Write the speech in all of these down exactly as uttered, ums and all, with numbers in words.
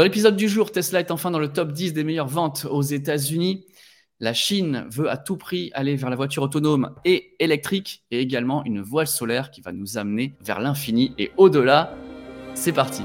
Dans l'épisode du jour, Tesla est enfin dans le top dix des meilleures ventes aux États-Unis. La Chine veut à tout prix aller vers la voiture autonome et électrique et également une voile solaire qui va nous amener vers l'infini et au-delà. C'est parti.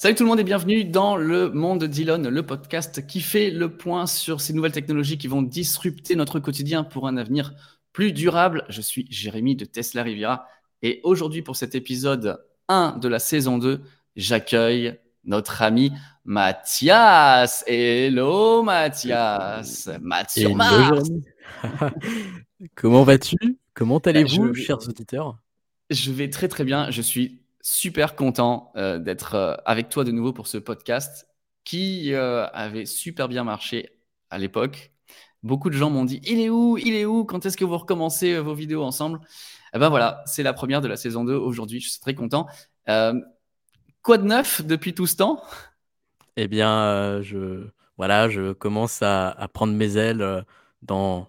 Salut tout le monde et bienvenue dans le monde d'Elon, le podcast qui fait le point sur ces nouvelles technologies qui vont disrupter notre quotidien pour un avenir plus durable. Je suis Jérémy de Tesla Riviera et aujourd'hui pour cet épisode un de la saison deux, j'accueille notre ami Mathias. Hello Mathias, Matt sur Mars. Comment vas-tu ? Comment allez-vous, je... chers auditeurs ? Je vais très très bien, je suis... super content euh, d'être euh, avec toi de nouveau pour ce podcast qui euh, avait super bien marché à l'époque. Beaucoup de gens m'ont dit « Il est où ? Il est où ? Quand est-ce que vous recommencez euh, vos vidéos ensemble ?» Eh ben voilà, c'est la première de la saison deux aujourd'hui, je suis très content. Euh, quoi de neuf depuis tout ce temps ? Eh bien, euh, je, voilà, je commence à, à prendre mes ailes euh, dans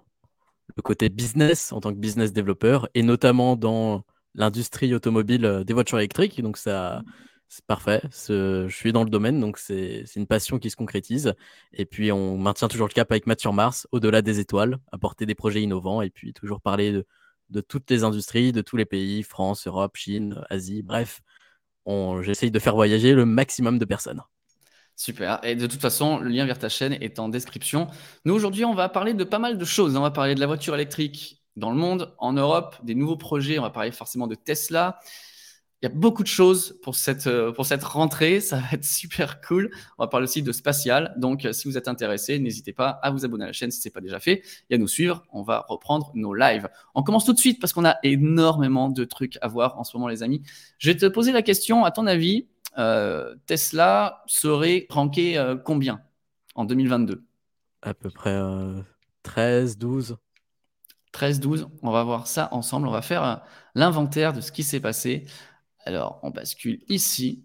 le côté business en tant que business développeur et notamment dans... l'industrie automobile des voitures électriques, donc ça, c'est parfait. C'est, je suis dans le domaine, donc c'est, c'est une passion qui se concrétise. Et puis, on maintient toujours le cap avec Matt sur Mars, au-delà des étoiles, apporter des projets innovants et puis toujours parler de, de toutes les industries, de tous les pays, France, Europe, Chine, Asie, bref. On, j'essaye de faire voyager le maximum de personnes. Super. Et de toute façon, le lien vers ta chaîne est en description. Nous, aujourd'hui, on va parler de pas mal de choses. On va parler de la voiture électrique dans le monde, en Europe, des nouveaux projets, on va parler forcément de Tesla. Il y a beaucoup de choses pour cette, pour cette rentrée, ça va être super cool. On va parler aussi de Spatial, donc si vous êtes intéressés, n'hésitez pas à vous abonner à la chaîne si ce n'est pas déjà fait et à nous suivre, on va reprendre nos lives. On commence tout de suite parce qu'on a énormément de trucs à voir en ce moment les amis. Je vais te poser la question, à ton avis, euh, Tesla serait ranké euh, combien en deux mille vingt-deux ? À peu près euh, treize, douze. treize, douze, on va voir ça ensemble. On va faire euh, l'inventaire de ce qui s'est passé. Alors, on bascule ici.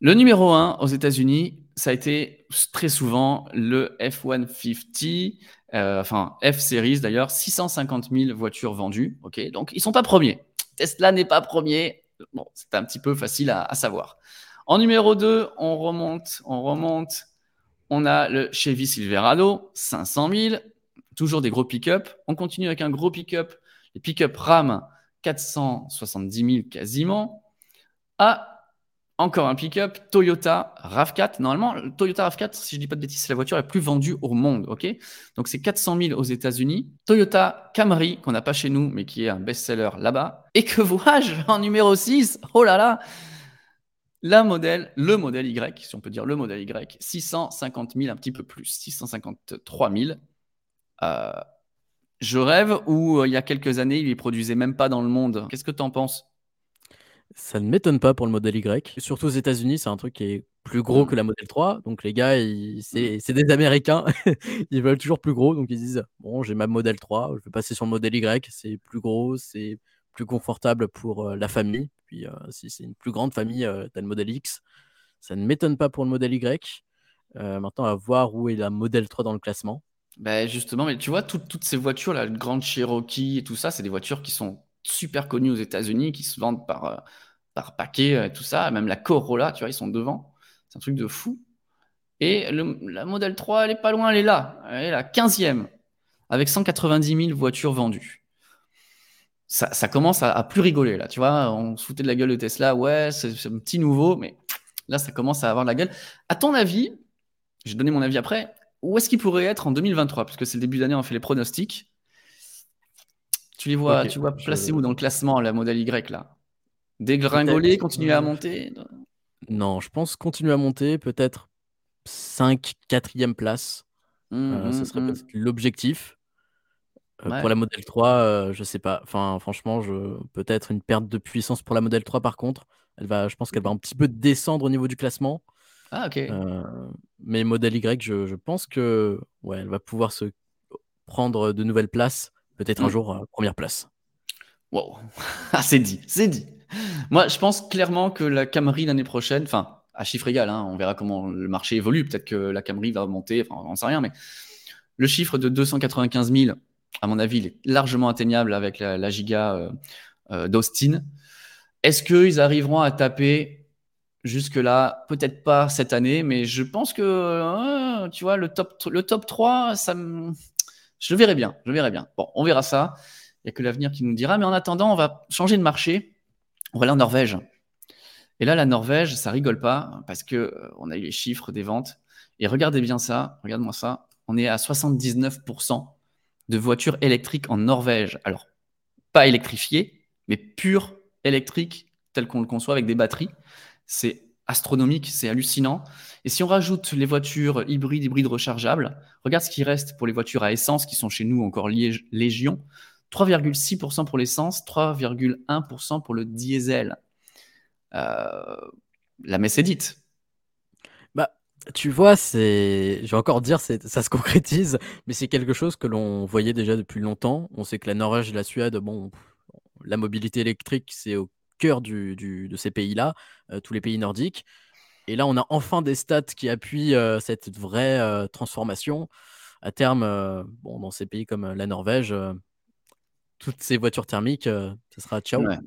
Le numéro un aux États-Unis, ça a été très souvent le F cent cinquante, euh, enfin F-Series d'ailleurs, six cent cinquante mille voitures vendues. Okay, donc, ils ne sont pas premiers. Tesla n'est pas premier. Bon, c'est un petit peu facile à, à savoir. En numéro deux, on remonte, on remonte. On a le Chevy Silverado, cinq cent mille. Toujours des gros pick-up. On continue avec un gros pick-up, les pick-up RAM, quatre cent soixante-dix mille quasiment. Ah, encore un pick-up, Toyota R A V quatre. Normalement, le Toyota R A V quatre, si je ne dis pas de bêtises, c'est la voiture la plus vendue au monde. Okay, donc, c'est quatre cent mille aux États-Unis. Toyota Camry, qu'on n'a pas chez nous, mais qui est un best-seller là-bas. Et que vois-je en numéro six ? Oh là là ! La modèle, le modèle Y, si on peut dire le modèle Y, six cent cinquante mille, un petit peu plus, six cent cinquante-trois mille. Euh, je rêve ou euh, il y a quelques années il ne les produisait même pas dans le monde. Qu'est-ce que tu en penses ? Ça ne m'étonne pas pour le modèle Y, surtout aux États-Unis, c'est un truc qui est plus gros mmh. que la modèle trois, donc les gars ils, c'est, c'est des Américains ils veulent toujours plus gros, donc ils disent bon j'ai ma modèle trois, je vais passer sur le modèle Y, c'est plus gros, c'est plus confortable pour euh, la famille, puis euh, si c'est une plus grande famille euh, t'as le modèle X. Ça ne m'étonne pas pour le modèle Y. euh, maintenant à voir où est la modèle trois dans le classement. Ben justement, mais tu vois, tout, toutes ces voitures, la grande Cherokee et tout ça, c'est des voitures qui sont super connues aux États-Unis, qui se vendent par, euh, par paquet euh, et tout ça. Même la Corolla, tu vois, ils sont devant. C'est un truc de fou. Et le, la Model trois, elle est pas loin, elle est là. Elle est la quinzième, avec cent quatre-vingt-dix mille voitures vendues. Ça, ça commence à, à plus rigoler, là. Tu vois, on se foutait de la gueule de Tesla. Ouais, c'est, c'est un petit nouveau, mais là, ça commence à avoir de la gueule. À ton avis, je vais donner mon avis après. Où est-ce qu'il pourrait être en deux mille vingt-trois ? Parce que c'est le début d'année, on fait les pronostics. Tu les vois, okay, tu vois placer je... où dans le classement, la modèle Y là ? Dégringoler, continuer à monter ? Non, je pense continuer à monter, peut-être cinquième, quatrième place. Mmh, euh, ce serait mmh. peut-être l'objectif. Euh, ouais. Pour la modèle trois, euh, je ne sais pas. Enfin, franchement, je... peut-être une perte de puissance pour la modèle trois par contre. Elle va, je pense qu'elle va un petit peu descendre au niveau du classement. Ah, ok. Euh, mais modèle Y, je, je pense que ouais, elle va pouvoir se prendre de nouvelles places, peut-être mmh. un jour euh, première place. Wow, ah, c'est dit, c'est dit. Moi, je pense clairement que la Camry l'année prochaine, enfin, à chiffre égal, hein, on verra comment le marché évolue, peut-être que la Camry va monter, enfin, on ne sait rien, mais le chiffre de deux cent quatre-vingt-quinze mille, à mon avis, il est largement atteignable avec la, la giga euh, euh, d'Austin. Est-ce qu'ils arriveront à taper jusque-là? Peut-être pas cette année, mais je pense que, euh, tu vois, le top, le top trois, ça me... je le verrai bien, je le verrai bien. Bon, on verra ça. Il n'y a que l'avenir qui nous dira. Mais en attendant, on va changer de marché. On va aller en Norvège. Et là, la Norvège, ça rigole pas parce qu'on euh, a eu les chiffres des ventes. Et regardez bien ça. Regarde-moi ça. On est à soixante-dix-neuf pour cent de voitures électriques en Norvège. Alors, pas électrifiées, mais pure électrique, telle qu'on le conçoit avec des batteries. C'est astronomique, c'est hallucinant. Et si on rajoute les voitures hybrides, hybrides rechargeables, regarde ce qui reste pour les voitures à essence qui sont chez nous encore lié- légion. trois virgule six pour cent pour l'essence, trois virgule un pour cent pour le diesel. Euh, la messe est dite. Bah, tu vois, c'est, je vais encore dire, c'est... ça se concrétise, mais c'est quelque chose que l'on voyait déjà depuis longtemps. On sait que la Norvège et la Suède, bon, la mobilité électrique, c'est au cœur du, du, de ces pays-là, euh, tous les pays nordiques. Et là, on a enfin des stats qui appuient euh, cette vraie euh, transformation. À terme, euh, bon, dans ces pays comme la Norvège, euh, toutes ces voitures thermiques, euh, ça sera ciao. Ouais.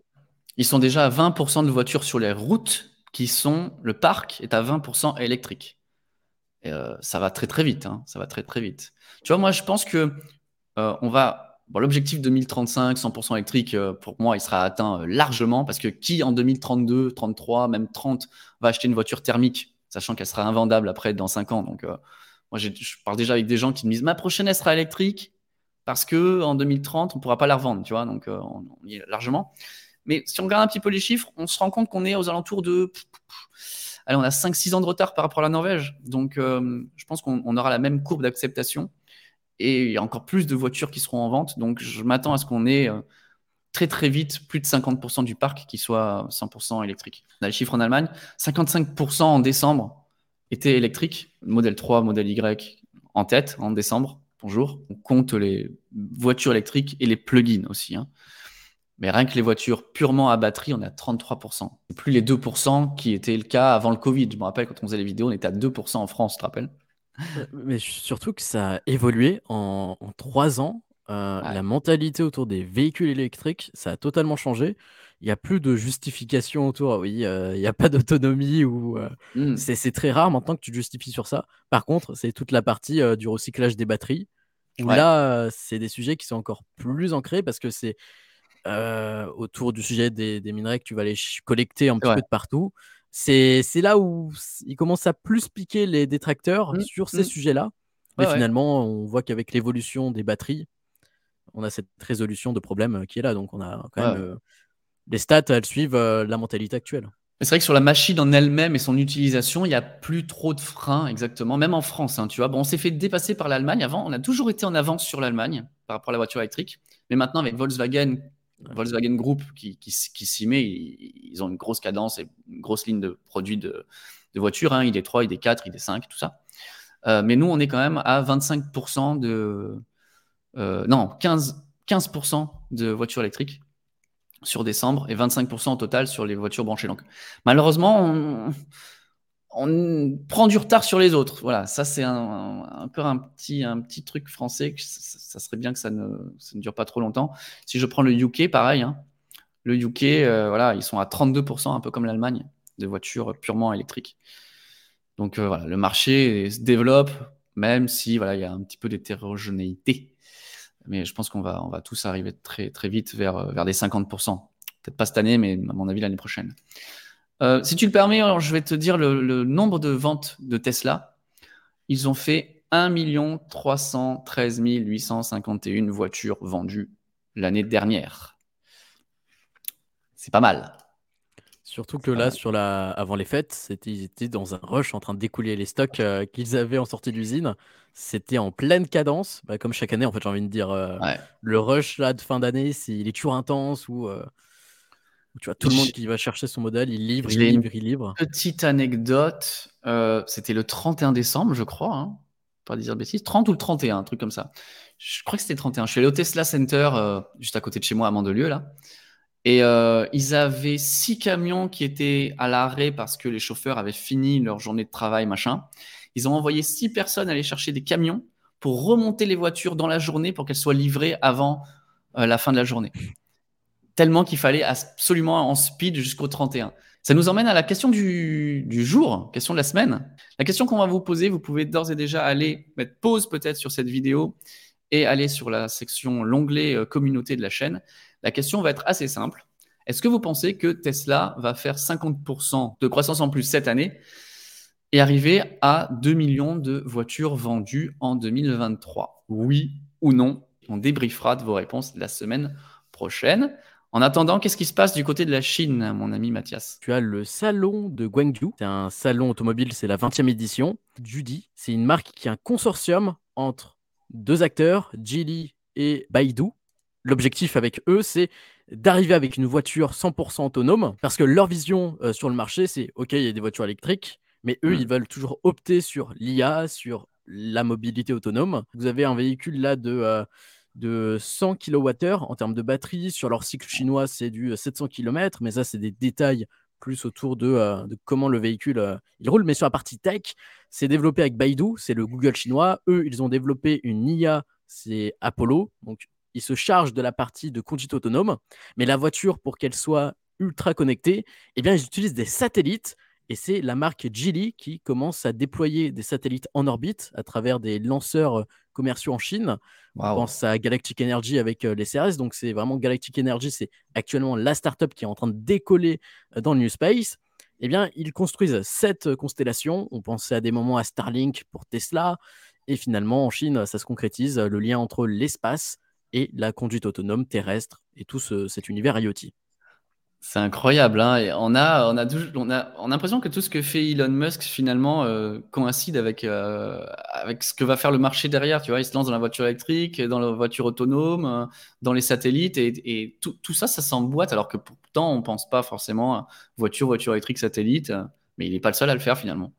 Ils sont déjà à vingt pour cent de voitures sur les routes qui sont... Le parc est à vingt pour cent électrique. Et, euh, ça va très, très vite. Hein, ça va très, très vite. Tu vois, moi, je pense que euh, on va... Bon, l'objectif deux mille trente-cinq, cent pour cent électrique, euh, pour moi, il sera atteint euh, largement parce que qui en deux mille trente-deux, trente-trois, même trente va acheter une voiture thermique, sachant qu'elle sera invendable après dans cinq ans. Donc, euh, moi, j'ai, je parle déjà avec des gens qui me disent « Ma prochaine, elle sera électrique parce qu'en deux mille trente, on ne pourra pas la revendre. » Tu vois, donc, euh, on, on y est largement. Mais si on regarde un petit peu les chiffres, on se rend compte qu'on est aux alentours de… Allez, on a cinq six ans de retard par rapport à la Norvège. Donc, euh, je pense qu'on on aura la même courbe d'acceptation. Et il y a encore plus de voitures qui seront en vente. Donc, je m'attends à ce qu'on ait euh, très, très vite plus de cinquante pour cent du parc qui soit cent pour cent électrique. On a les chiffres en Allemagne. cinquante-cinq pour cent en décembre étaient électriques. Model trois, Model Y en tête en décembre. Bonjour. On compte les voitures électriques et les plug-ins aussi. Hein. Mais rien que les voitures purement à batterie, on est à trente-trois pour cent. Plus les deux pour cent qui étaient le cas avant le Covid. Je me rappelle, quand on faisait les vidéos, on était à deux pour cent en France, tu te rappelles ? Mais surtout que ça a évolué en, en trois ans. Euh, ouais. La mentalité autour des véhicules électriques, ça a totalement changé. Il n'y a plus de justification autour. Oui, euh, il n'y a pas d'autonomie. Ou, euh, mm. c'est, c'est très rare maintenant que tu te justifies sur ça. Par contre, c'est toute la partie euh, du recyclage des batteries. Où ouais. Là, euh, c'est des sujets qui sont encore plus ancrés parce que c'est euh, autour du sujet des, des minerais que tu vas aller ch- collecter un petit ouais. peu de partout. C'est, c'est là où il commence à plus piquer les détracteurs mmh, sur ces mmh. sujets-là. Mais ouais, finalement, ouais. on voit qu'avec l'évolution des batteries, on a cette résolution de problème qui est là. Donc, on a quand ouais. même... Euh, les stats, elles suivent euh, la mentalité actuelle. Mais c'est vrai que sur la machine en elle-même et son utilisation, il n'y a plus trop de freins, exactement. Même en France, hein, tu vois. Bon, on s'est fait dépasser par l'Allemagne. Avant, on a toujours été en avance sur l'Allemagne par rapport à la voiture électrique. Mais maintenant, avec Volkswagen... Volkswagen Group qui, qui, qui s'y met, ils ont une grosse cadence et une grosse ligne de produits de, de voitures, hein, I D trois, I D quatre, I D cinq, tout ça. Euh, mais nous, on est quand même à vingt-cinq pour cent de... Euh, non, quinze pour cent de voitures électriques sur décembre et vingt-cinq pour cent au total sur les voitures branchées. Donc, malheureusement, on, on prend du retard sur les autres. Voilà, ça, c'est un, un, encore un petit, un petit truc français que ça, ça serait bien que ça ne, ça ne dure pas trop longtemps. Si je prends le U K, pareil. Hein. Le U K, euh, voilà, ils sont à trente-deux pour cent, un peu comme l'Allemagne, de voitures purement électriques. Donc, euh, voilà, le marché se développe, même si voilà, il y a un petit peu d'hétérogénéité. Mais je pense qu'on va, on va tous arriver très, très vite vers, vers des cinquante pour cent. Peut-être pas cette année, mais à mon avis, l'année prochaine. Euh, si tu le permets, alors je vais te dire le, le nombre de ventes de Tesla. Ils ont fait un million trois cent treize mille huit cent cinquante et un voitures vendues l'année dernière. C'est pas mal. Surtout que là, sur la... avant les fêtes, c'était... ils étaient dans un rush en train d'écouler les stocks euh, qu'ils avaient en sortie d'usine. C'était en pleine cadence, bah, comme chaque année, en fait, j'ai envie de dire. Euh, ouais. Le rush là, de fin d'année, c'est... il est toujours intense ou... Tu vois, tout le monde qui va chercher son modèle, il livre, il livre, il livre. Petite anecdote, euh, c'était le trente et un décembre, je crois, hein, pas dire de bêtises, trente ou le trente et un, un truc comme ça. Je crois que c'était trente et un. Je suis allé au Tesla Center, euh, juste à côté de chez moi, à Mandelieu, là. Et euh, ils avaient six camions qui étaient à l'arrêt parce que les chauffeurs avaient fini leur journée de travail, machin. Ils ont envoyé six personnes aller chercher des camions pour remonter les voitures dans la journée pour qu'elles soient livrées avant euh, la fin de la journée. Tellement qu'il fallait absolument en speed jusqu'au trente et un. Ça nous emmène à la question du, du jour, question de la semaine. La question qu'on va vous poser, vous pouvez d'ores et déjà aller mettre pause peut-être sur cette vidéo et aller sur la section, l'onglet euh, communauté de la chaîne. La question va être assez simple. Est-ce que vous pensez que Tesla va faire cinquante pour cent de croissance en plus cette année et arriver à deux millions de voitures vendues en deux mille vingt-trois? Oui ou non? On débriefera de vos réponses la semaine prochaine. En attendant, qu'est-ce qui se passe du côté de la Chine, mon ami Mathias? Tu as le salon de Guangzhou. C'est un salon automobile, c'est la vingtième édition. Judy, c'est une marque qui est un consortium entre deux acteurs, Geely et Baidu. L'objectif avec eux, c'est d'arriver avec une voiture cent pour cent autonome, parce que leur vision euh, sur le marché, c'est ok, il y a des voitures électriques, mais eux, mmh. ils veulent toujours opter sur l'I A, sur la mobilité autonome. Vous avez un véhicule là de, euh, de cent kilowattheures en termes de batterie. Sur leur cycle chinois, c'est du sept cents kilomètres, mais ça, c'est des détails plus autour de, euh, de comment le véhicule euh, il roule. Mais sur la partie tech, c'est développé avec Baidu, c'est le Google chinois. Eux, ils ont développé une I A, c'est Apollo, donc il se charge de la partie de conduite autonome, mais la voiture, pour qu'elle soit ultra connectée, eh bien, ils utilisent des satellites, et c'est la marque Geely qui commence à déployer des satellites en orbite à travers des lanceurs commerciaux en Chine. Wow. On pense à Galactic Energy avec euh, les C R S, donc c'est vraiment Galactic Energy, c'est actuellement la startup qui est en train de décoller euh, dans le New Space. Eh bien, ils construisent sept constellations. On pensait à des moments à Starlink pour Tesla, et finalement, en Chine, ça se concrétise, le lien entre l'espace et la conduite autonome terrestre et tout ce, cet univers IoT. C'est incroyable, hein, et on a, on, a, on, a, on a l'impression que tout ce que fait Elon Musk, finalement, euh, coïncide avec, euh, avec ce que va faire le marché derrière. Tu vois, il se lance dans la voiture électrique, dans la voiture autonome, dans les satellites, et, et tout, tout ça, ça s'emboîte, alors que pourtant, on ne pense pas forcément à voiture, voiture électrique, satellite, mais il n'est pas le seul à le faire, finalement.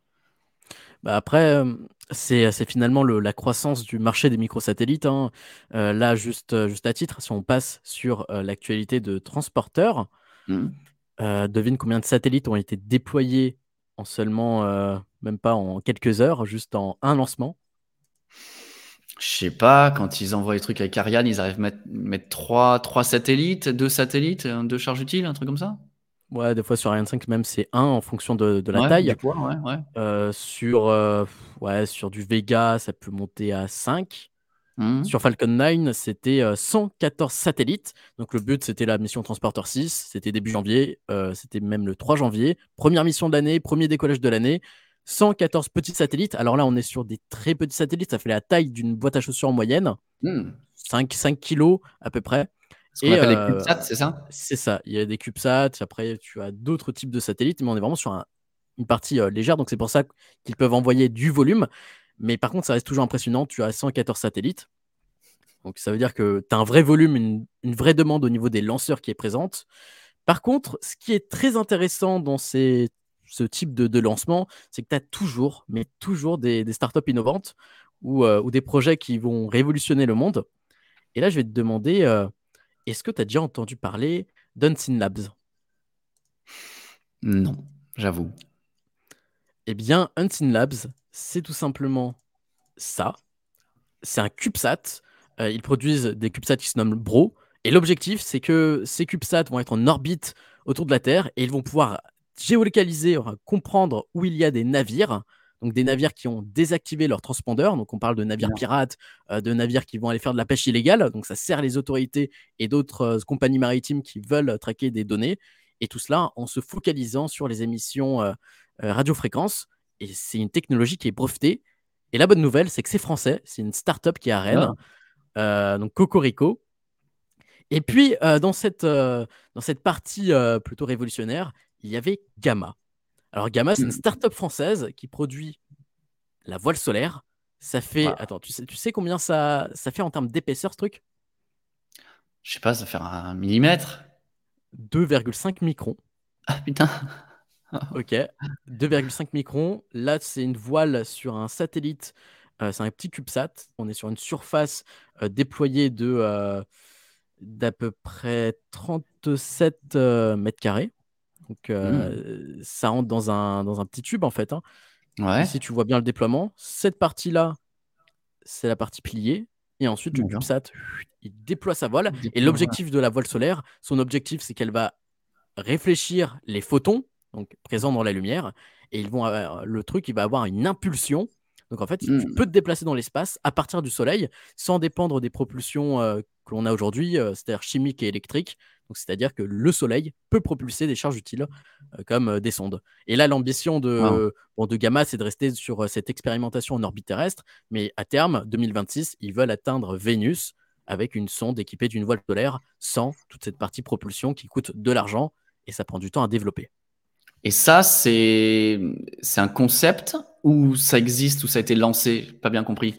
Bah après, c'est, c'est finalement le, la croissance du marché des microsatellites. Hein. Euh, là, juste, juste à titre, si on passe sur euh, l'actualité de Transporter, mmh. euh, devine combien de satellites ont été déployés en seulement, euh, même pas en quelques heures, juste en un lancement. Je sais pas, quand ils envoient les trucs avec Ariane, ils arrivent à mettre, mettre trois, trois satellites, deux satellites, deux charges utiles, un truc comme ça. Ouais, des fois sur Ariane cinq, même c'est un en fonction de, de la ouais, taille. Poids, ouais, ouais. Euh, sur, euh, ouais, sur du Vega, ça peut monter à cinq. Mmh. Sur Falcon neuf, c'était euh, cent quatorze satellites. Donc le but, c'était la mission Transporter six. C'était début janvier. Euh, c'était même le trois janvier. Première mission de l'année, premier décollage de l'année. cent quatorze petits satellites. Alors là, on est sur des très petits satellites. Ça fait la taille d'une boîte à chaussures en moyenne. Mmh. cinq, cinq kilos à peu près. Et on euh, les CubeSats, c'est ça ? C'est ça, il y a des CubeSats, après tu as d'autres types de satellites, mais on est vraiment sur un, une partie euh, légère, donc c'est pour ça qu'ils peuvent envoyer du volume, mais par contre ça reste toujours impressionnant, tu as cent quatorze satellites, donc ça veut dire que tu as un vrai volume, une, une vraie demande au niveau des lanceurs qui est présente. Par contre, ce qui est très intéressant dans ces, ce type de, de lancement, c'est que tu as toujours, mais toujours des, des startups innovantes ou, euh, ou des projets qui vont révolutionner le monde. Et là je vais te demander... Euh, Est-ce que tu as déjà entendu parler d'Unseen Labs? Non, j'avoue. Eh bien, Unseen Labs, c'est tout simplement ça. C'est un CubeSat. Euh, ils produisent des CubeSats qui se nomment Bro. Et l'objectif, c'est que ces CubeSats vont être en orbite autour de la Terre et ils vont pouvoir géolocaliser, comprendre où il y a des navires. Donc des navires qui ont désactivé leur transpondeur, donc on parle de navires pirates, euh, de navires qui vont aller faire de la pêche illégale, donc ça sert les autorités et d'autres euh, compagnies maritimes qui veulent euh, traquer des données, et tout cela en se focalisant sur les émissions euh, euh, radiofréquences, et c'est une technologie qui est brevetée, et la bonne nouvelle c'est que c'est français, c'est une start-up qui est à Rennes, oh. euh, donc Cocorico, et puis euh, dans, cette, euh, dans cette partie euh, plutôt révolutionnaire, il y avait Gamma. Alors Gamma, c'est une start-up française qui produit la voile solaire. Ça fait, wow. attends, tu sais, tu sais combien ça, ça fait en termes d'épaisseur ce truc ? Je sais pas, ça fait un millimètre. deux virgule cinq microns. Ah putain. Ok, deux virgule cinq microns. Là, c'est une voile sur un satellite Euh, c'est un petit CubeSat. On est sur une surface euh, déployée de, euh, d'à peu près trente-sept euh, mètres carrés. Donc, euh, mmh. ça rentre dans un, dans un petit tube, en fait. Hein. Ouais. Ici, tu vois bien le déploiement. Cette partie-là, c'est la partie pilier. Et ensuite, le CubeSat, il déploie sa voile. Déploie, et l'objectif ouais. de la voile solaire, son objectif, c'est qu'elle va réfléchir les photons, donc présents dans la lumière. Et ils vont avoir, le truc, il va avoir une impulsion. Donc, en fait, mmh. tu peux te déplacer dans l'espace à partir du soleil sans dépendre des propulsions euh, que l'on a aujourd'hui, euh, c'est-à-dire chimiques et électriques. Donc, c'est-à-dire que le soleil peut propulser des charges utiles euh, comme euh, des sondes. Et là, l'ambition de, wow. euh, bon, de Gamma, c'est de rester sur euh, cette expérimentation en orbite terrestre. Mais à terme, deux mille vingt-six, ils veulent atteindre Vénus avec une sonde équipée d'une voile solaire sans toute cette partie propulsion qui coûte de l'argent et ça prend du temps à développer. Et ça, c'est, c'est un concept ou ça existe ou ça a été lancé ? J'ai pas bien compris.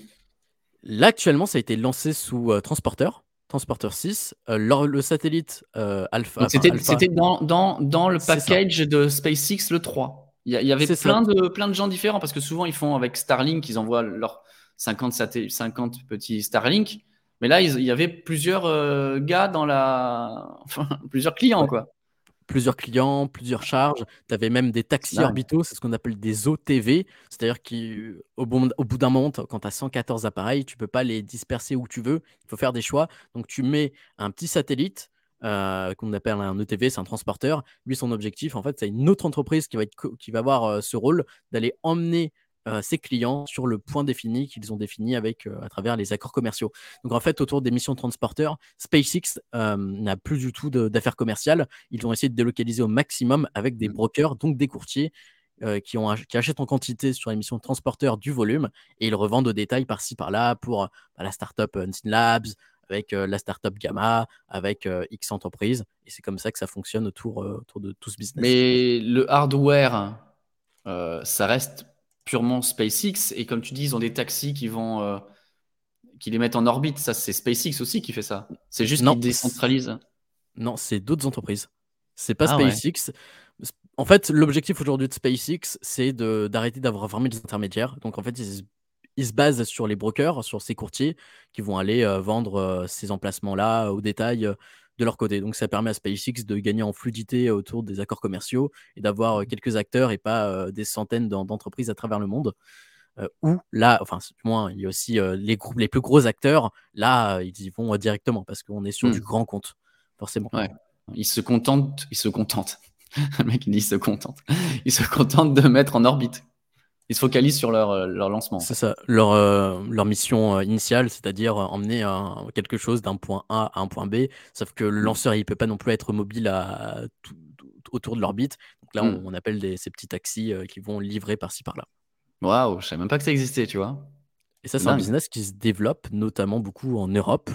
Là, actuellement, ça a été lancé sous euh, Transporter. Transporter six, euh, le satellite euh, Alpha. Donc c'était, enfin, Alpha. C'était dans, dans, dans le package de SpaceX, le trois. Il y, y avait plein de, plein de gens différents, parce que souvent, ils font avec Starlink, ils envoient leurs cinquante, saté- cinquante petits Starlink. Mais là, il y avait plusieurs euh, gars dans la... Enfin, plusieurs clients, ouais. quoi. Plusieurs clients, plusieurs charges. Tu avais même des taxis non. orbitaux, c'est ce qu'on appelle des O T V. C'est-à-dire qu'au bout, au bout d'un moment, quand tu as cent quatorze appareils, tu ne peux pas les disperser où tu veux. Il faut faire des choix. Donc, tu mets un petit satellite euh, qu'on appelle un O T V, c'est un transporteur. Lui, son objectif, en fait, c'est une autre entreprise qui va, être, qui va avoir euh, ce rôle d'aller emmener euh, ses clients sur le point défini qu'ils ont défini avec, euh, à travers les accords commerciaux. Donc, en fait, autour des missions transporteurs, SpaceX euh, n'a plus du tout de, d'affaires commerciales. Ils ont essayé de délocaliser au maximum avec des brokers, donc des courtiers euh, qui, ont, qui achètent en quantité sur les missions transporteurs du volume et ils revendent au détail par-ci, par-là pour bah, la startup Unseen Labs, avec euh, la startup Gamma, avec euh, X entreprises. Et c'est comme ça que ça fonctionne autour, euh, autour de tout ce business. Mais le hardware, euh, ça reste... purement SpaceX, et comme tu dis, ils ont des taxis qui vont euh, qui les mettent en orbite. Ça, c'est SpaceX aussi qui fait ça. C'est juste non, qu'ils décentralisent. C'est... Non, c'est d'autres entreprises. C'est pas ah, SpaceX. Ouais. En fait, l'objectif aujourd'hui de SpaceX, c'est de, d'arrêter d'avoir formé des intermédiaires. Donc, en fait, ils, ils se basent sur les brokers, sur ces courtiers qui vont aller euh, vendre euh, ces emplacements-là euh, au détail euh, de leur côté. Donc, ça permet à SpaceX de gagner en fluidité autour des accords commerciaux et d'avoir quelques acteurs et pas euh, des centaines d'entreprises à travers le monde. Euh, Ou là, enfin, du moins, il y a aussi euh, les groupes, les plus gros acteurs. Là, ils y vont euh, directement parce qu'on est sur mmh. du grand compte, forcément. Ouais. Ils se contentent. Ils se contentent. Le mec, il dit, ils se contentent. Ils se contentent de mettre en orbite. Ils se focalisent sur leur, leur lancement. C'est ça, leur, euh, leur mission initiale, c'est-à-dire emmener un, quelque chose d'un point A à un point B, sauf que le lanceur, il ne peut pas non plus être mobile à, à, tout, tout, autour de l'orbite. Donc là, mm. on, on appelle des, ces petits taxis euh, qui vont livrer par-ci, par-là. Waouh, je ne savais même pas que ça existait, tu vois. Et ça, c'est non, un mais... business qui se développe notamment beaucoup en Europe,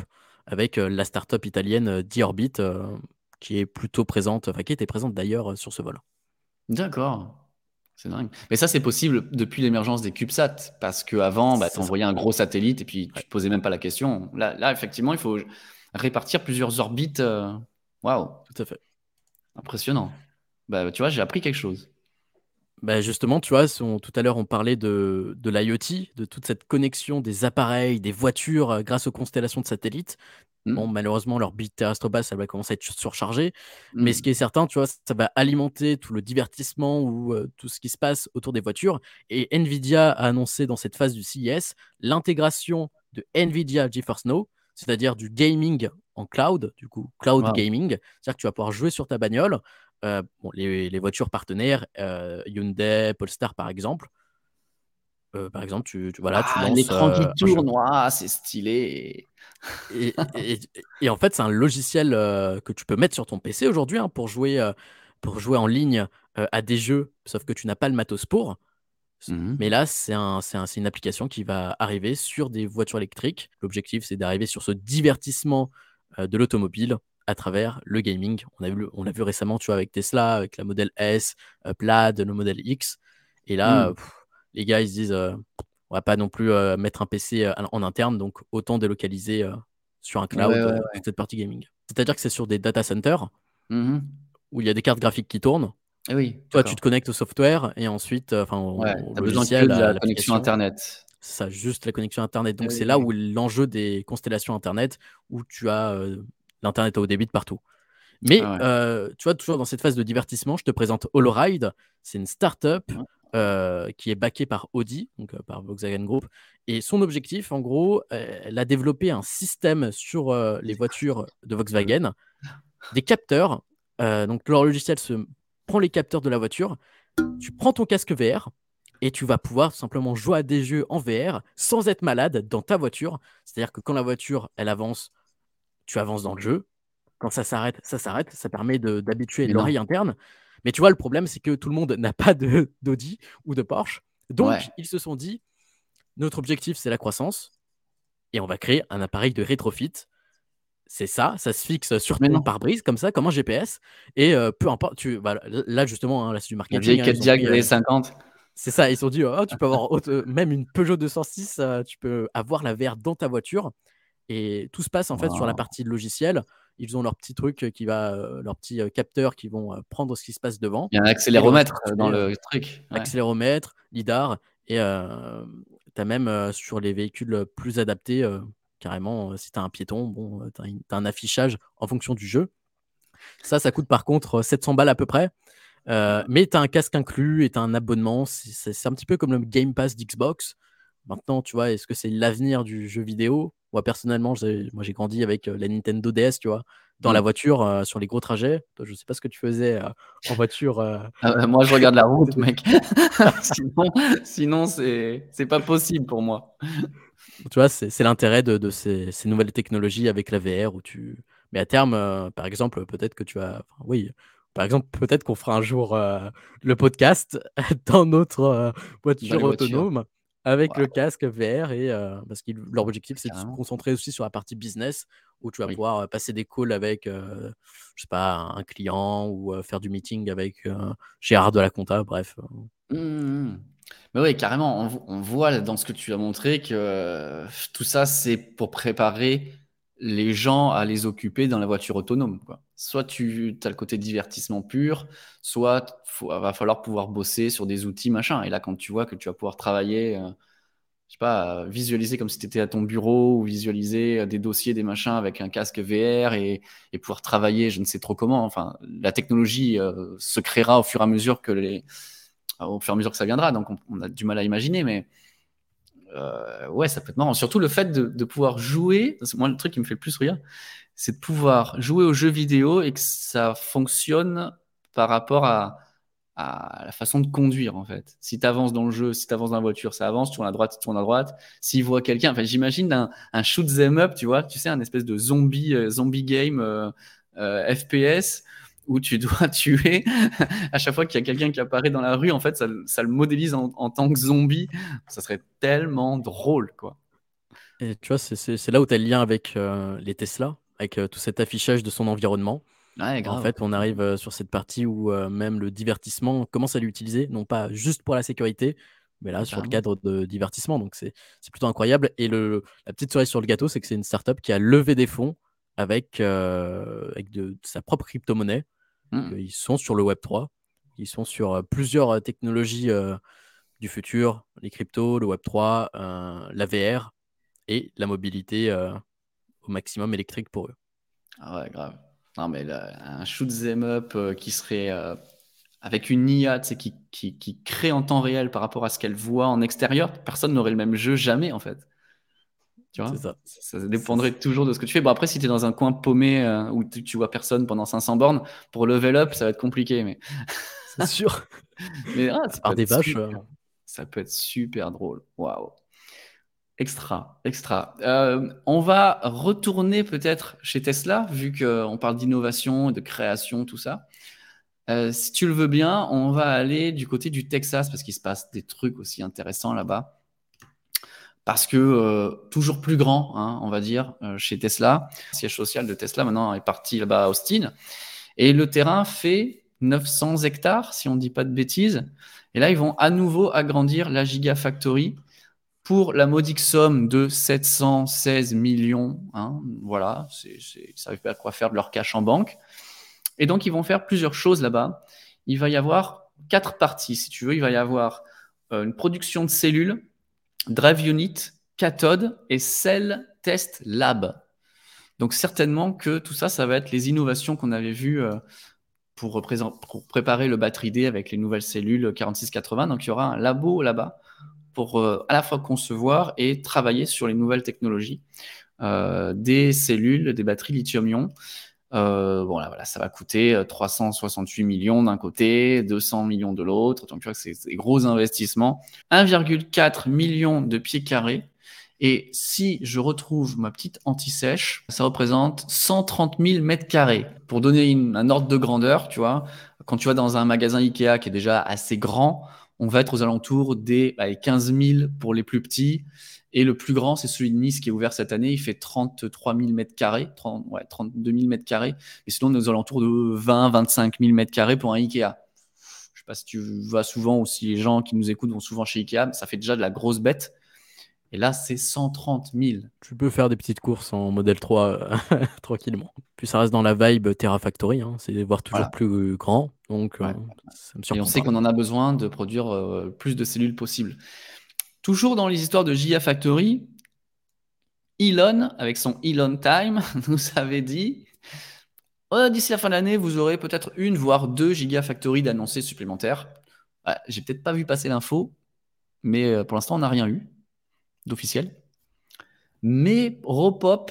avec euh, la start-up italienne D-Orbit, euh, qui est plutôt présente, enfin qui était présente d'ailleurs euh, sur ce vol. D'accord. C'est dingue. Mais ça, c'est possible depuis l'émergence des CubeSats, parce qu'avant, bah, tu envoyais un gros satellite et puis tu ne ouais. te posais même pas la question. Là, là, effectivement, il faut répartir plusieurs orbites. Waouh! Tout à fait. Impressionnant. Bah, tu vois, j'ai appris quelque chose. Bah justement, tu vois, son, tout à l'heure, on parlait de, de l'IoT, de toute cette connexion des appareils, des voitures grâce aux constellations de satellites. Mmh. Bon, malheureusement, l'orbite terrestre basse, ça va commencer à être surchargée. Mmh. Mais ce qui est certain, tu vois, ça va alimenter tout le divertissement ou euh, tout ce qui se passe autour des voitures. Et Nvidia a annoncé dans cette phase du C E S l'intégration de Nvidia GeForce Now, c'est-à-dire du gaming en cloud, du coup, cloud wow. gaming. C'est-à-dire que tu vas pouvoir jouer sur ta bagnole. Euh, bon, les, les voitures partenaires, euh, Hyundai, Polestar, par exemple. Euh, par exemple, tu, tu, voilà, ah, tu lances... l'écran qui euh, tourne, ah, c'est stylé. Et, et, et en fait, c'est un logiciel euh, que tu peux mettre sur ton P C aujourd'hui hein, pour, jouer, euh, pour jouer en ligne euh, à des jeux, sauf que tu n'as pas le matos pour. Mm-hmm. Mais là, c'est, un, c'est, un, c'est une application qui va arriver sur des voitures électriques. L'objectif, c'est d'arriver sur ce divertissement euh, de l'automobile à travers le gaming. On a vu, on l'a vu récemment, tu vois, avec Tesla, avec la Model S, euh, Plaid, le Model X. Et là... Mm. Pff, les gars, ils se disent, euh, on va pas non plus euh, mettre un P C euh, en interne, donc autant délocaliser euh, sur un cloud ouais, ouais, ouais. Euh, cette partie gaming. C'est-à-dire que c'est sur des data centers mm-hmm. où il y a des cartes graphiques qui tournent. Et oui, toi, d'accord. tu te connectes au software et ensuite, enfin, euh, ouais, tu as besoin de la, la connexion Internet. ça a juste la connexion Internet. Donc, oui, c'est là où l'enjeu des constellations Internet, où tu as euh, l'Internet à haut débit de partout. Mais, ah ouais. euh, tu vois, toujours dans cette phase de divertissement, je te présente HoloRide. C'est une start-up ouais. euh, qui est backée par Audi, donc euh, par Volkswagen Group. Et son objectif, en gros, euh, elle a développé un système sur euh, les voitures de Volkswagen, des capteurs. Euh, donc, leur logiciel se prend les capteurs de la voiture. Tu prends ton casque V R et tu vas pouvoir tout simplement jouer à des jeux en V R sans être malade dans ta voiture. C'est-à-dire que quand la voiture, elle avance, tu avances dans le jeu. Quand ça s'arrête, ça s'arrête. Ça permet de, d'habituer mais l'oreille non. interne. Mais tu vois, le problème, c'est que tout le monde n'a pas de, d'Audi ou de Porsche. Donc, ouais. ils se sont dit, notre objectif, c'est la croissance. Et on va créer un appareil de rétrofit. C'est ça, ça se fixe sur ton pare-brise, comme ça, comme un G P S. Et euh, peu importe, tu, bah, là, justement, hein, là, c'est du marketing. Hein, Cadillac des années cinquante. C'est ça, ils se sont dit, oh, tu peux avoir autre, même une Peugeot deux cent six, euh, tu peux avoir la V R dans ta voiture. Et tout se passe, en wow. fait, sur la partie logicielle. Ils ont leur petit truc qui va, leur petit capteur qui vont prendre ce qui se passe devant. Il y a un accéléromètre leur... dans le truc. Ouais. Accéléromètre, lidar, et euh, tu as même euh, sur les véhicules plus adaptés, euh, carrément, euh, si tu as un piéton, bon, tu as un affichage en fonction du jeu. Ça, ça coûte par contre sept cents balles à peu près. Euh, mais tu as un casque inclus et tu as un abonnement. C'est, c'est, c'est un petit peu comme le Game Pass d'Xbox. Maintenant, tu vois, est-ce que c'est l'avenir du jeu vidéo ? Moi, personnellement, j'ai, moi, j'ai grandi avec euh, la Nintendo D S, tu vois, dans mmh. la voiture, euh, sur les gros trajets. Toi, je ne sais pas ce que tu faisais euh, en voiture. Euh... Euh, moi, je regarde la route, mec. sinon, sinon c'est, c'est pas possible pour moi. Tu vois, c'est, c'est l'intérêt de, de ces, ces nouvelles technologies avec la V R. Où tu... Mais à terme, euh, par exemple, peut-être que tu as... Enfin, oui, par exemple, peut-être qu'on fera un jour euh, le podcast dans notre euh, voiture dans autonome. Voitures. Avec wow. le casque V R, et, euh, parce que leur objectif, c'est Carrément. de se concentrer aussi sur la partie business, où tu vas oui. pouvoir passer des calls avec, euh, je sais pas, un client, ou euh, faire du meeting avec euh, Gérard de la Compta, bref. Mmh. Mais oui, carrément, on, on voit dans ce que tu as montré que euh, tout ça, c'est pour préparer les gens à les occuper dans la voiture autonome, quoi. Soit tu as le côté divertissement pur, soit il va falloir pouvoir bosser sur des outils, machin. Et là, quand tu vois que tu vas pouvoir travailler, euh, je sais pas, visualiser comme si tu étais à ton bureau, ou visualiser des dossiers, des machins avec un casque V R, et, et pouvoir travailler, je ne sais trop comment. Enfin, la technologie euh, se créera au fur et à mesure que les, au fur et à mesure que ça viendra. Donc, on, on a du mal à imaginer, mais euh, ouais, ça peut être marrant. Surtout le fait de, de pouvoir jouer. Moi, le truc qui me fait le plus rire, c'est de pouvoir jouer aux jeux vidéo et que ça fonctionne par rapport à, à la façon de conduire, en fait. Si tu avances dans le jeu, si tu avances dans la voiture, ça avance, tu tournes à droite, tu tournes à droite. S'il voit quelqu'un, enfin, j'imagine un, un shoot them up, tu vois, tu sais, un espèce de zombie, euh, zombie game euh, euh, F P S, où tu dois tuer. À chaque fois qu'il y a quelqu'un qui apparaît dans la rue, en fait, ça, ça le modélise en, en tant que zombie. Ça serait tellement drôle, quoi. Et tu vois, c'est, c'est, c'est là où tu as le lien avec euh, les Tesla, avec euh, tout cet affichage de son environnement. Ouais, grave. En fait, on arrive euh, sur cette partie où euh, même le divertissement, on commence à l'utiliser, non pas juste pour la sécurité, mais là, sur ah. le cadre de divertissement. Donc, c'est, c'est plutôt incroyable. Et le, la petite cerise sur le gâteau, c'est que c'est une startup qui a levé des fonds avec, euh, avec de, de sa propre crypto-monnaie. Mmh. Ils sont sur le Web trois. Ils sont sur euh, plusieurs technologies euh, du futur, les cryptos, le Web trois, euh, la V R et la mobilité euh, au maximum électrique pour eux. Ah ouais, grave. Non, mais là, un shoot them up euh, qui serait euh, avec une I A, tu sais, qui, qui, qui crée en temps réel par rapport à ce qu'elle voit en extérieur, personne n'aurait le même jeu jamais, en fait. Tu vois, c'est ça. Ça, ça dépendrait c'est... toujours de ce que tu fais. Bon, après, si tu es dans un coin paumé euh, où tu, tu vois personne pendant cinq cents bornes, pour level up, ça va être compliqué, mais c'est sûr. Mais ah, ça, peut des vaches, super... euh... ça peut être super drôle. Waouh. Extra, extra. Euh, on va retourner peut-être chez Tesla, vu qu'on parle d'innovation, de création, tout ça. Euh, si tu le veux bien, on va aller du côté du Texas, parce qu'il se passe des trucs aussi intéressants là-bas. Parce que euh, toujours plus grand, hein, on va dire, euh, chez Tesla. Le siège social de Tesla maintenant est parti là-bas à Austin. Et le terrain fait neuf cents hectares, si on ne dit pas de bêtises. Et là, ils vont à nouveau agrandir la Gigafactory pour la modique somme de sept cent seize millions, hein, voilà, c'est, c'est, ils ne savent pas quoi faire de leur cash en banque. Et donc, ils vont faire plusieurs choses là-bas. Il va y avoir quatre parties, si tu veux. Il va y avoir euh, une production de cellules Drive Unit, Cathode et Cell Test Lab. Donc certainement que tout ça, ça va être les innovations qu'on avait vues pour, représent- pour préparer le batterie D avec les nouvelles cellules quarante-six quatre-vingts. Donc il y aura un labo là-bas pour euh, à la fois concevoir et travailler sur les nouvelles technologies euh, des cellules, des batteries lithium-ion. Euh, bon, là, voilà, ça va coûter trois cent soixante-huit millions d'un côté, deux cents millions de l'autre. Donc tu vois que c'est des gros investissements. un virgule quatre million de pieds carrés. Et si je retrouve ma petite anti-sèche, ça représente cent trente mille mètres carrés. Pour donner une, un ordre de grandeur, tu vois, quand tu vas dans un magasin Ikea qui est déjà assez grand, on va être aux alentours des allez, quinze mille pour les plus petits. Et le plus grand, c'est celui de Nice qui est ouvert cette année. Il fait trente-trois mille mètres carrés, ouais, trente-deux mille mètres carrés. Et sinon, on est aux alentours de vingt à vingt-cinq mille mètres carrés pour un Ikea. Je sais pas si tu vas souvent ou si les gens qui nous écoutent vont souvent chez Ikea, mais ça fait déjà de la grosse bête. Et là, c'est cent trente mille. Tu peux faire des petites courses en modèle trois euh, tranquillement. Puis ça reste dans la vibe Terra Factory, hein. C'est voir toujours voilà. Plus grand. Donc, ouais, euh, ça me surprend. Et on sait qu'on en a besoin de produire euh, plus de cellules possibles. Toujours dans les histoires de G I A Factory, Elon, avec son Elon Time, nous avait dit oh, d'ici la fin de l'année, vous aurez peut-être une, voire deux Gigafactory d'annoncés supplémentaires. Ouais, j'ai peut-être pas vu passer l'info, mais pour l'instant, on n'a rien eu d'officiel, mais repop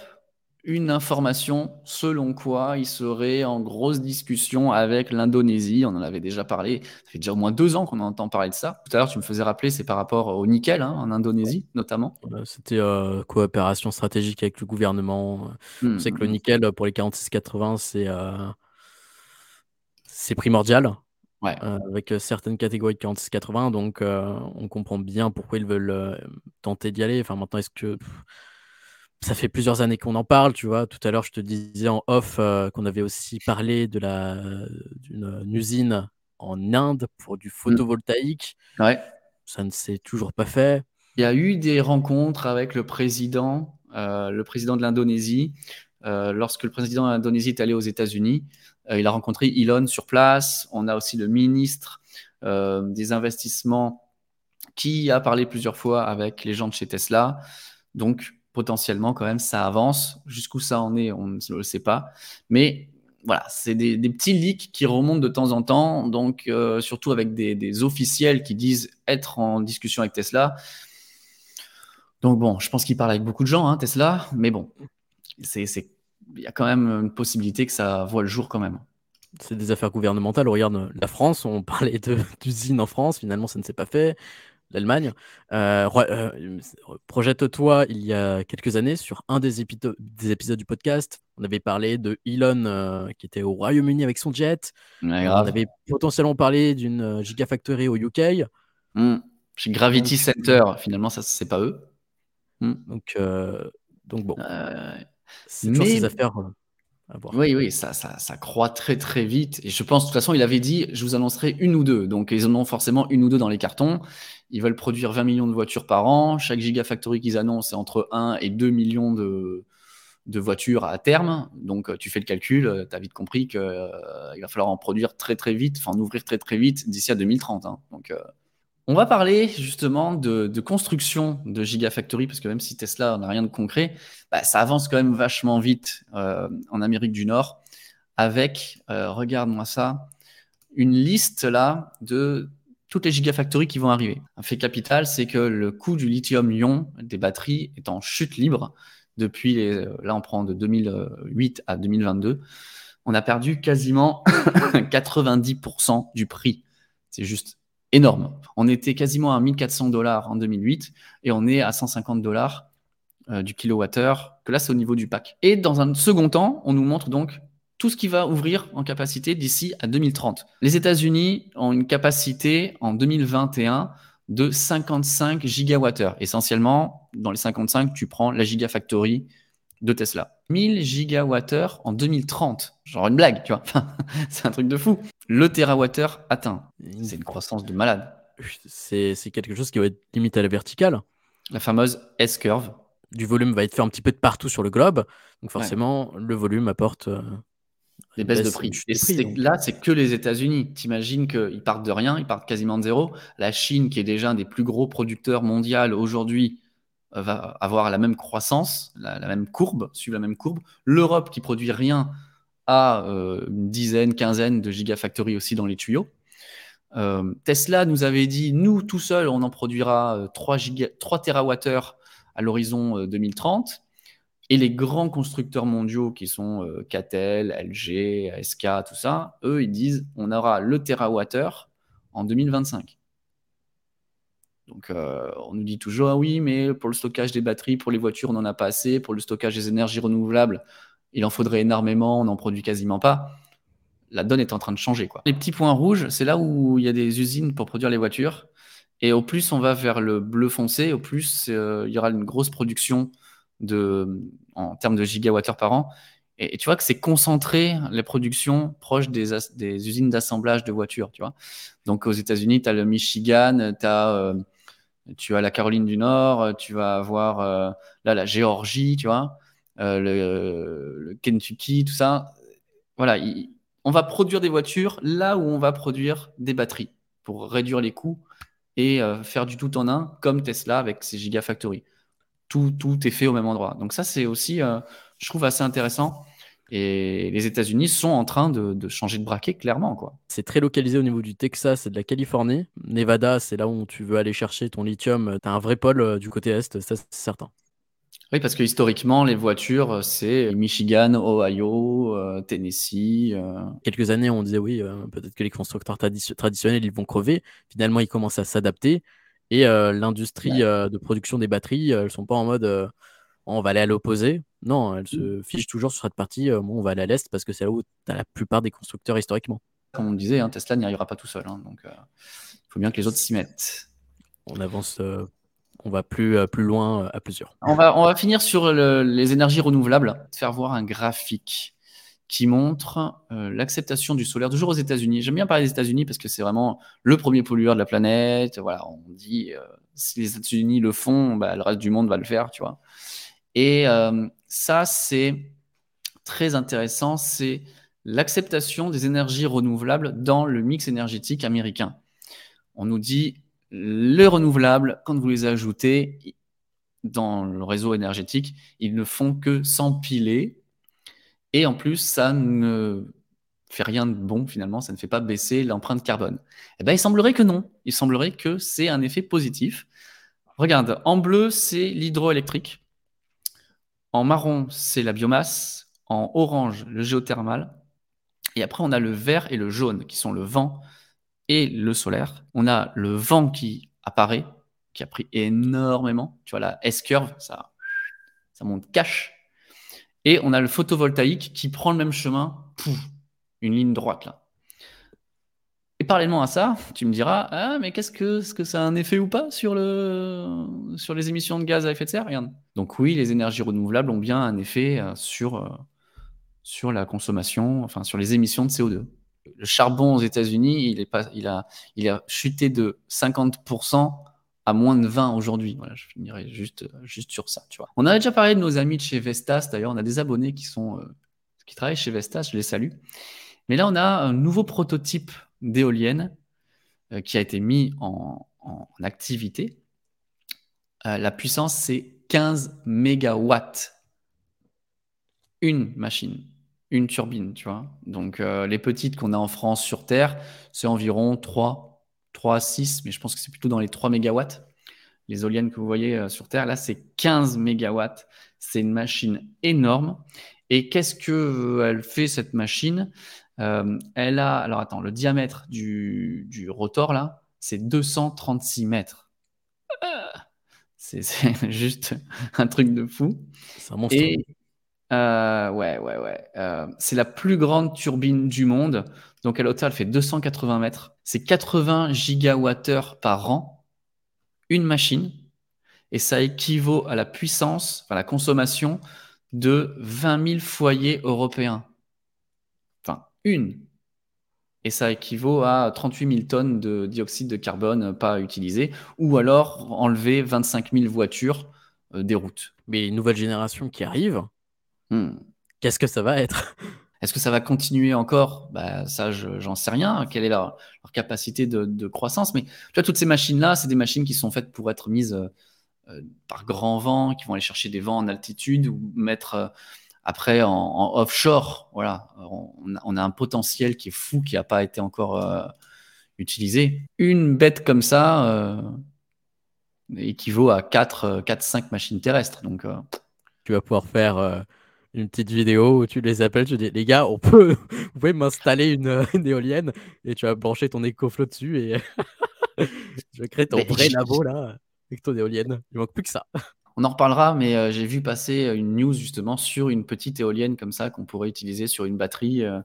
une information selon quoi il serait en grosse discussion avec l'Indonésie. On en avait déjà parlé, ça fait déjà au moins deux ans qu'on entend parler de ça. Tout à l'heure, tu me faisais rappeler, c'est par rapport au nickel, hein, en Indonésie notamment. C'était euh, coopération stratégique avec le gouvernement. Mmh. On sait que le nickel, pour les quarante-six quatre-vingts, c'est, euh, c'est primordial. Ouais. Euh, avec certaines catégories de quarante-six quatre-vingts, donc euh, on comprend bien pourquoi ils veulent euh, tenter d'y aller. Enfin, maintenant, est-ce que pff, ça fait plusieurs années qu'on en parle, tu vois. Tout à l'heure, je te disais en off euh, qu'on avait aussi parlé de la d'une usine en Inde pour du photovoltaïque. Ouais. Ça ne s'est toujours pas fait. Il y a eu des rencontres avec le président, euh, le président de l'Indonésie. Euh, lorsque le président de l'Indonésie est allé aux États-Unis, euh, il a rencontré Elon sur place. On a aussi le ministre euh, des investissements qui a parlé plusieurs fois avec les gens de chez Tesla. Donc, potentiellement, quand même, ça avance. Jusqu'où ça en est, on ne le sait pas. Mais voilà, c'est des, des petits leaks qui remontent de temps en temps. Donc, euh, surtout avec des, des officiels qui disent être en discussion avec Tesla. Donc bon, je pense qu'il parle avec beaucoup de gens, hein, Tesla. Mais bon, c'est... c'est... il y a quand même une possibilité que ça voie le jour quand même. C'est des affaires gouvernementales. On regarde la France, on parlait de, d'usines en France, finalement ça ne s'est pas fait. L'Allemagne. Euh, euh, projette-toi il y a quelques années sur un des, épiso- des épisodes du podcast. On avait parlé de Elon euh, qui était au Royaume-Uni avec son jet. Ouais, grave. On avait potentiellement parlé d'une gigafactory au U K. Mmh. Chez Gravity Donc, Center, finalement ça c'est pas eux. Mmh. Donc, euh, donc bon. Euh... C'est toujours Mais, ces affaires à voir. Oui, oui, ça, ça, ça croît très, très vite. Et je pense, de toute façon, il avait dit, je vous annoncerai une ou deux. Donc, ils en ont forcément une ou deux dans les cartons. Ils veulent produire vingt millions de voitures par an. Chaque gigafactory qu'ils annoncent, c'est entre un et deux millions de, de voitures à terme. Donc, tu fais le calcul, tu as vite compris qu'il euh, va falloir en produire très, très vite, enfin, en ouvrir très, très vite d'ici à deux mille trente. Hein. Donc, euh, on va parler justement de, de construction de Gigafactory, parce que même si Tesla n'a rien de concret, bah, ça avance quand même vachement vite euh, en Amérique du Nord avec, euh, regarde-moi ça, une liste là de toutes les Gigafactories qui vont arriver. Un fait capital, c'est que le coût du lithium-ion des batteries est en chute libre depuis, les, là on prend de deux mille huit à deux mille vingt-deux, on a perdu quasiment quatre-vingt-dix pour cent du prix. C'est juste énorme. On était quasiment à mille quatre cents dollars en deux mille huit et on est à cent cinquante dollars euh, du kilowattheure, que là c'est au niveau du pack. Et dans un second temps, on nous montre donc tout ce qui va ouvrir en capacité d'ici à deux mille trente. Les États-Unis ont une capacité en deux mille vingt et un de cinquante-cinq gigawattheures. Essentiellement, dans les cinquante-cinq, tu prends la Gigafactory de Tesla. mille gigawattheures en deux mille trente. Genre une blague, tu vois. C'est un truc de fou. Le térawattheure atteint. C'est une croissance de malade. C'est, c'est quelque chose qui va être limite à la verticale. La fameuse S-curve. Du volume va être fait un petit peu de partout sur le globe. Donc forcément, ouais. Le volume apporte euh, Des baisses, baisses de prix. Et prix c'est, là, c'est que les États-Unis. T'imagines qu'ils partent de rien, ils partent quasiment de zéro. La Chine, qui est déjà un des plus gros producteurs mondiaux aujourd'hui, va avoir la même croissance, la, la même courbe, suivre la même courbe. L'Europe, qui produit rien, a euh, une dizaine, quinzaine de gigafactories aussi dans les tuyaux. Euh, Tesla nous avait dit, nous, tout seuls, on en produira trois, giga, trois TWh à l'horizon euh, deux mille trente. Et les grands constructeurs mondiaux qui sont euh, Catel, L G, A S K, tout ça, eux, ils disent on aura le térawattheure en deux mille vingt-cinq. Donc, euh, on nous dit toujours, ah oui, mais pour le stockage des batteries, pour les voitures, on n'en a pas assez. Pour le stockage des énergies renouvelables, il en faudrait énormément, on n'en produit quasiment pas. La donne est en train de changer, quoi. Les petits points rouges, c'est là où il y a des usines pour produire les voitures. Et au plus, on va vers le bleu foncé, au plus, euh, il y aura une grosse production de, en termes de gigawattheures par an. Et, et tu vois que c'est concentré, les productions proches des, as, des usines d'assemblage de voitures. Tu vois, donc, aux États-Unis, tu as le Michigan, tu as, euh, tu as la Caroline du Nord, tu vas avoir euh, là, la Géorgie, tu vois, euh, le, le Kentucky, tout ça. Voilà, il, on va produire des voitures là où on va produire des batteries pour réduire les coûts et euh, faire du tout en un, comme Tesla avec ses gigafactories. Tout, tout est fait au même endroit. Donc ça, c'est aussi, euh, je trouve, assez intéressant. Et les États-Unis sont en train de, de changer de braquet, clairement, quoi. C'est très localisé au niveau du Texas et de la Californie. Nevada, c'est là où tu veux aller chercher ton lithium. Tu as un vrai pôle euh, du côté Est, ça, c'est certain. Oui, parce que historiquement, les voitures, c'est Michigan, Ohio, euh, Tennessee. Euh... Quelques années, on disait, oui, euh, peut-être que les constructeurs tradi- traditionnels, ils vont crever. Finalement, ils commencent à s'adapter. Et euh, l'industrie ouais. euh, de production des batteries, elles ne sont pas en mode euh, on va aller à l'opposé. Non, elles se fichent toujours sur cette partie, euh, bon, on va aller à l'est parce que c'est là où tu as la plupart des constructeurs historiquement. Comme on le disait, hein, Tesla n'y arrivera pas tout seul. Hein, donc, il euh, faut bien que les autres s'y mettent. On avance, euh, on va plus, euh, plus loin euh, à plusieurs. On va, on va finir sur le, les énergies renouvelables. Faire voir un graphique qui montre euh, l'acceptation du solaire, toujours aux États-Unis. J'aime bien parler des États-Unis parce que c'est vraiment le premier pollueur de la planète. Voilà, on dit, euh, si les États-Unis le font, bah, le reste du monde va le faire, tu vois. Et euh, ça, c'est très intéressant. C'est l'acceptation des énergies renouvelables dans le mix énergétique américain. On nous dit, les renouvelables, quand vous les ajoutez dans le réseau énergétique, ils ne font que s'empiler. Et en plus, ça ne fait rien de bon, finalement. Ça ne fait pas baisser l'empreinte carbone. Eh bien, il semblerait que non. Il semblerait que c'est un effet positif. Regarde, en bleu, c'est l'hydroélectrique. En marron, c'est la biomasse. En orange, le géothermal. Et après, on a le vert et le jaune, qui sont le vent et le solaire. On a le vent qui apparaît, qui a pris énormément. Tu vois, la S-curve, ça, ça monte cash. Et on a le photovoltaïque qui prend le même chemin, pouf, une ligne droite là. Et parallèlement à ça, tu me diras, ah mais qu'est-ce que, est-ce que ça a un effet ou pas sur, le, sur les émissions de gaz à effet de serre ? Regarde. Donc oui, les énergies renouvelables ont bien un effet sur, sur la consommation, enfin sur les émissions de C O deux. Le charbon aux États-Unis, il, est pas, il, a, il a chuté de cinquante pour cent à moins de vingt aujourd'hui. Voilà, je finirai juste, juste sur ça, tu vois. On avait déjà parlé de nos amis de chez Vestas. D'ailleurs, on a des abonnés qui, sont, euh, qui travaillent chez Vestas. Je les salue. Mais là, on a un nouveau prototype d'éolienne euh, qui a été mis en, en activité. Euh, la puissance, c'est quinze mégawatts. Une machine, une turbine, tu vois. Donc, euh, les petites qu'on a en France sur Terre, c'est environ trois à six, mais je pense que c'est plutôt dans les trois mégawatts. Les éoliennes que vous voyez sur Terre, là, c'est quinze mégawatts. C'est une machine énorme. Et qu'est-ce qu'elle fait, cette machine ? euh, Elle a, alors attends, le diamètre du, du rotor, là, c'est deux cent trente-six mètres. C'est, c'est juste un truc de fou. C'est un monstre. Et, euh, ouais, ouais, ouais. Euh, c'est la plus grande turbine du monde. Donc, à la hauteur, elle fait deux cent quatre-vingts mètres. C'est quatre-vingts gigawattheures par an, une machine. Et ça équivaut à la puissance, à la consommation de vingt mille foyers européens. Enfin, une. Et ça équivaut à trente-huit mille tonnes de dioxyde de carbone pas utilisées, ou alors enlever vingt-cinq mille voitures euh, des routes. Mais une nouvelle génération qui arrive, hmm. Qu'est-ce que ça va être ? Est-ce que ça va continuer encore ? Bah, ça, je, j'en sais rien. Quelle est leur, leur capacité de, de croissance ? Mais tu vois, toutes ces machines-là, c'est des machines qui sont faites pour être mises euh, par grand vent, qui vont aller chercher des vents en altitude ou mettre euh, après en, en offshore. Voilà, on, on a un potentiel qui est fou, qui n'a pas été encore euh, utilisé. Une bête comme ça euh, équivaut à quatre à cinq machines terrestres. Donc, euh... tu vas pouvoir faire... Euh... une petite vidéo où tu les appelles, tu dis les gars, on peut, vous pouvez m'installer une, une éolienne et tu vas brancher ton écoflot dessus et je vais créer ton mais vrai je... labo là avec ton éolienne. Il manque plus que ça. On en reparlera, mais euh, j'ai vu passer une news justement sur une petite éolienne comme ça qu'on pourrait utiliser sur une batterie. Euh...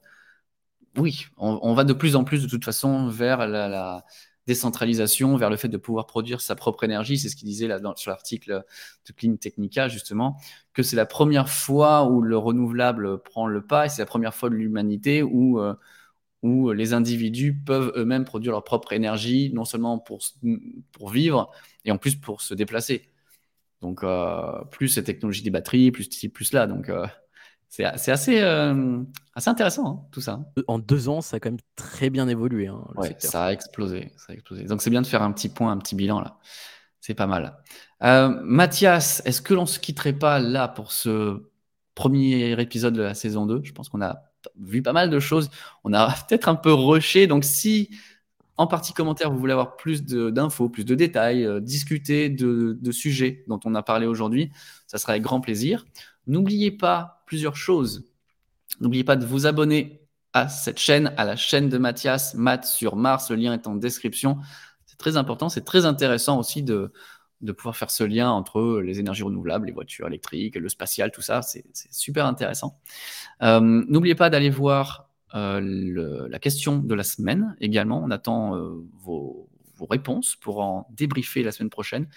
Oui, on, on va de plus en plus de toute façon vers la, la décentralisation, vers le fait de pouvoir produire sa propre énergie. C'est ce qu'il disait là, dans, sur l'article de Clean Technica justement, que c'est la première fois où le renouvelable prend le pas et c'est la première fois de l'humanité où, euh, où les individus peuvent eux-mêmes produire leur propre énergie, non seulement pour, pour vivre et en plus pour se déplacer. Donc euh, plus cette technologie des batteries, plus ci, plus là. Donc euh, c'est, c'est assez, euh, assez intéressant hein, tout ça. En deux ans, ça a quand même très bien évolué. Hein, ouais, ça a explosé, ça a explosé. Donc c'est bien de faire un petit point, un petit bilan là. C'est pas mal. Euh, Mathias, est-ce que l'on ne se quitterait pas là pour ce premier épisode de la saison deux ? Je pense qu'on a vu pas mal de choses. On a peut-être un peu rushé. Donc si, en partie commentaire, vous voulez avoir plus de, d'infos, plus de détails, euh, discuter de, de sujets dont on a parlé aujourd'hui, ça sera avec grand plaisir. N'oubliez pas plusieurs choses. N'oubliez pas de vous abonner à cette chaîne, à la chaîne de Mathias, Matt sur Mars. Le lien est en description. Très important, c'est très intéressant aussi de, de pouvoir faire ce lien entre les énergies renouvelables, les voitures électriques, le spatial, tout ça, c'est, c'est super intéressant. Euh, n'oubliez pas d'aller voir euh, le, la question de la semaine également, on attend euh, vos, vos réponses pour en débriefer la semaine prochaine.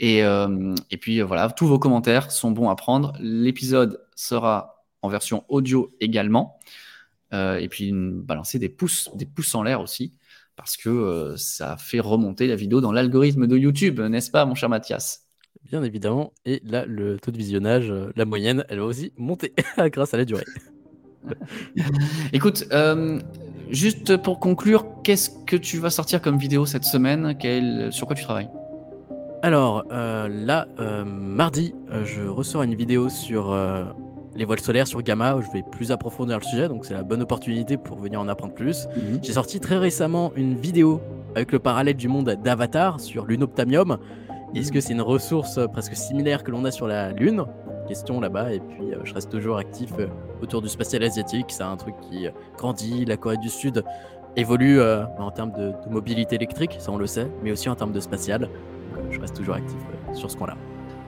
Et, euh, et puis euh, voilà, tous vos commentaires sont bons à prendre, l'épisode sera en version audio également, euh, et puis balancer des pouces, des pouces en l'air aussi, parce que euh, ça fait remonter la vidéo dans l'algorithme de YouTube, n'est-ce pas, mon cher Mathias ? Bien évidemment, et là, le taux de visionnage, euh, la moyenne, elle va aussi monter grâce à la durée. Écoute, euh, juste pour conclure, qu'est-ce que tu vas sortir comme vidéo cette semaine ? Quel, sur quoi tu travailles ? Alors, euh, là, euh, mardi, euh, je ressors une vidéo sur euh, les voiles solaires sur Gamma, où je vais plus approfondir le sujet, donc c'est la bonne opportunité pour venir en apprendre plus. Mmh. J'ai sorti très récemment une vidéo avec le parallèle du monde d'Avatar sur l'unoptamium. Mmh. Est-ce que c'est une ressource presque similaire que l'on a sur la Lune ? Question là-bas, et puis euh, je reste toujours actif euh, autour du spatial asiatique, c'est un truc qui euh, grandit, la Corée du Sud évolue euh, en termes de, de mobilité électrique, ça on le sait, mais aussi en termes de spatial, donc euh, je reste toujours actif euh, sur ce qu'on a.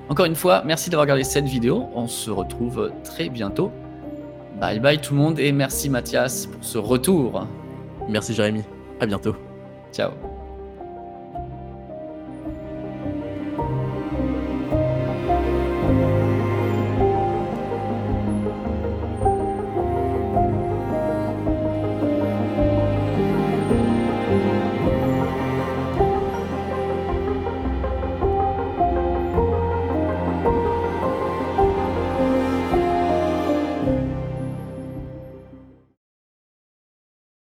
Encore une fois, merci d'avoir regardé cette vidéo. On se retrouve très bientôt. Bye bye tout le monde et merci Mathias pour ce retour. Merci Jérémy. À bientôt. Ciao.